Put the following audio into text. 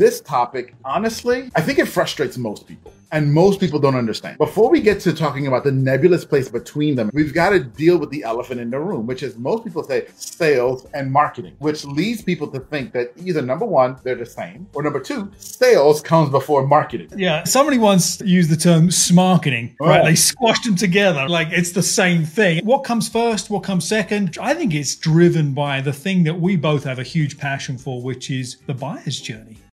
this topic, honestly, I think it frustrates most people, and most people don't understand. Before we get to talking about the nebulous place between them, we've got to deal with the elephant in the room, which is most people say sales and marketing, which leads people to think that either number one, they're the same, or number two, sales comes before marketing. Yeah, somebody once used the term smarketing, right? They squashed them together like it's the same thing. What comes first? What comes second? I think it's driven by the thing that we both have a huge passion for, which is the buyer's journey.